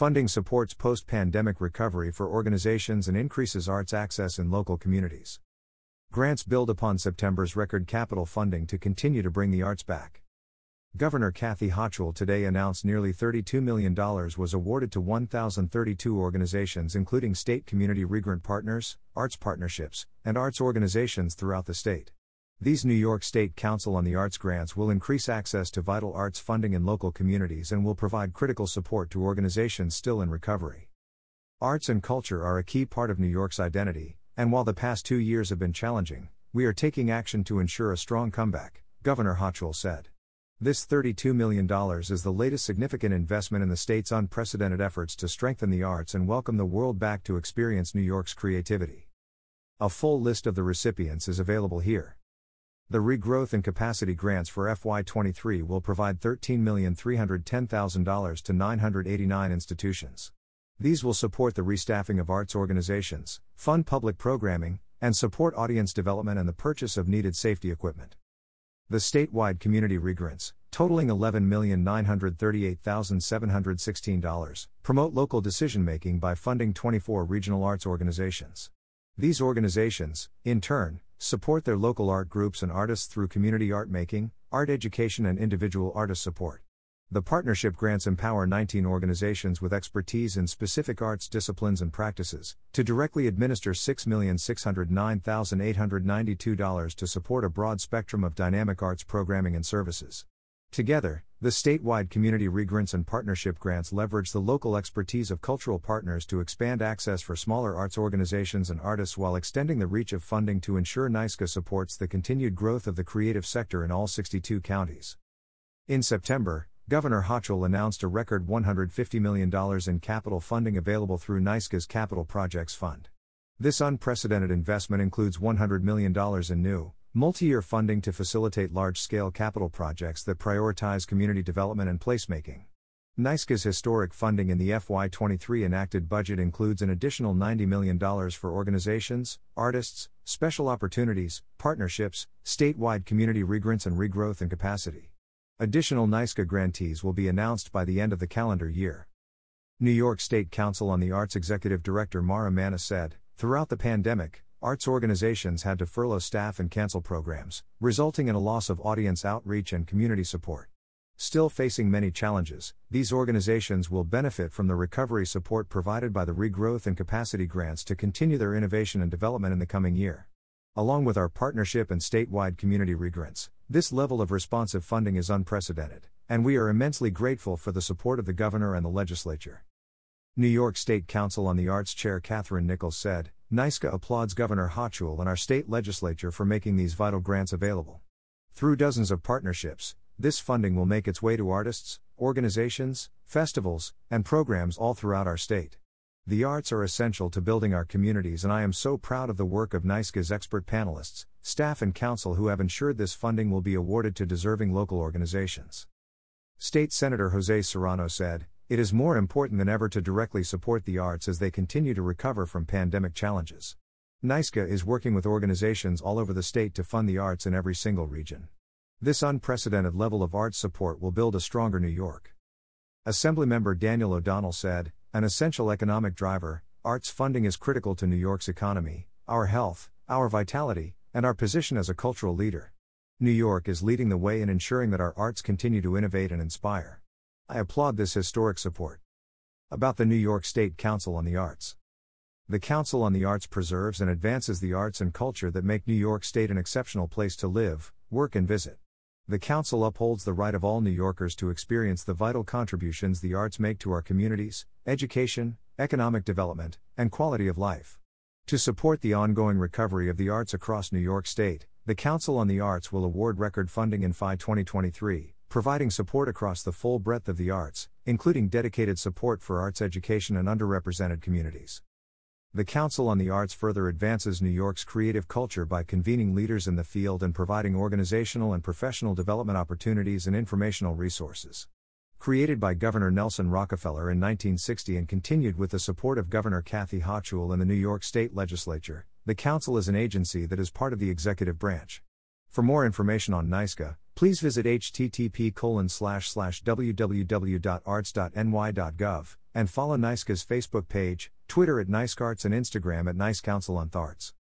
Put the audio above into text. Funding supports post-pandemic recovery for organizations and increases arts access in local communities. Grants build upon September's record capital funding to continue to bring the arts back. Governor Kathy Hochul today announced nearly $32 million was awarded to 1,032 organizations including state community migrant partners, arts partnerships, and arts organizations throughout the state. These New York State Council on the Arts grants will increase access to vital arts funding in local communities and will provide critical support to organizations still in recovery. Arts and culture are a key part of New York's identity, and while the past 2 years have been challenging, we are taking action to ensure a strong comeback, Governor Hochul said. This $32 million is the latest significant investment in the state's unprecedented efforts to strengthen the arts and welcome the world back to experience New York's creativity. A full list of the recipients is available here. The Regrowth and Capacity Grants for FY23 will provide $13,310,000 to 989 institutions. These will support the restaffing of arts organizations, fund public programming, and support audience development and the purchase of needed safety equipment. The statewide community regrants, totaling $11,938,716, promote local decision-making by funding 24 regional arts organizations. These organizations, in turn, support their local art groups and artists through community art making, art education and individual artist support. The partnership grants empower 19 organizations with expertise in specific arts disciplines and practices to directly administer $6,609,892 to support a broad spectrum of dynamic arts programming and services. Together, the statewide community regrants and partnership grants leverage the local expertise of cultural partners to expand access for smaller arts organizations and artists while extending the reach of funding to ensure NYSCA supports the continued growth of the creative sector in all 62 counties. In September, Governor Hochul announced a record $150 million in capital funding available through NYSCA's Capital Projects Fund. This unprecedented investment includes $100 million in new, multi-year funding to facilitate large-scale capital projects that prioritize community development and placemaking. NYSCA's historic funding in the FY23 enacted budget includes an additional $90 million for organizations, artists, special opportunities, partnerships, statewide community regrants and regrowth and capacity. Additional NYSCA grantees will be announced by the end of the calendar year. New York State Council on the Arts Executive Director Mara Mana said, "Throughout the pandemic, arts organizations had to furlough staff and cancel programs, resulting in a loss of audience outreach and community support. Still facing many challenges, these organizations will benefit from the recovery support provided by the Regrowth and Capacity Grants to continue their innovation and development in the coming year. Along with our partnership and statewide community regrants, this level of responsive funding is unprecedented, and we are immensely grateful for the support of the governor and the legislature." New York State Council on the Arts Chair Catherine Nichols said, "NYSCA applauds Governor Hochul and our state legislature for making these vital grants available. Through dozens of partnerships, this funding will make its way to artists, organizations, festivals, and programs all throughout our state. The arts are essential to building our communities, and I am so proud of the work of NYSCA's expert panelists, staff and council who have ensured this funding will be awarded to deserving local organizations." State Senator Jose Serrano said, "It is more important than ever to directly support the arts as they continue to recover from pandemic challenges. NYSCA is working with organizations all over the state to fund the arts in every single region. This unprecedented level of arts support will build a stronger New York." Assemblymember Daniel O'Donnell said, "An essential economic driver, arts funding is critical to New York's economy, our health, our vitality, and our position as a cultural leader. New York is leading the way in ensuring that our arts continue to innovate and inspire. I applaud this historic support." About the New York State Council on the Arts. The Council on the Arts preserves and advances the arts and culture that make New York State an exceptional place to live, work, and visit. The Council upholds the right of all New Yorkers to experience the vital contributions the arts make to our communities, education, economic development, and quality of life. To support the ongoing recovery of the arts across New York State, the Council on the Arts will award record funding in FY 2023, providing support across the full breadth of the arts, including dedicated support for arts education and underrepresented communities. The Council on the Arts further advances New York's creative culture by convening leaders in the field and providing organizational and professional development opportunities and informational resources. Created by Governor Nelson Rockefeller in 1960 and continued with the support of Governor Kathy Hochul and the New York State Legislature, the Council is an agency that is part of the executive branch. For more information on NYSCA, please visit http://www.arts.ny.gov and follow NYSCA's Facebook page, Twitter @NYSCAarts and Instagram @NYSCouncilOnTharts.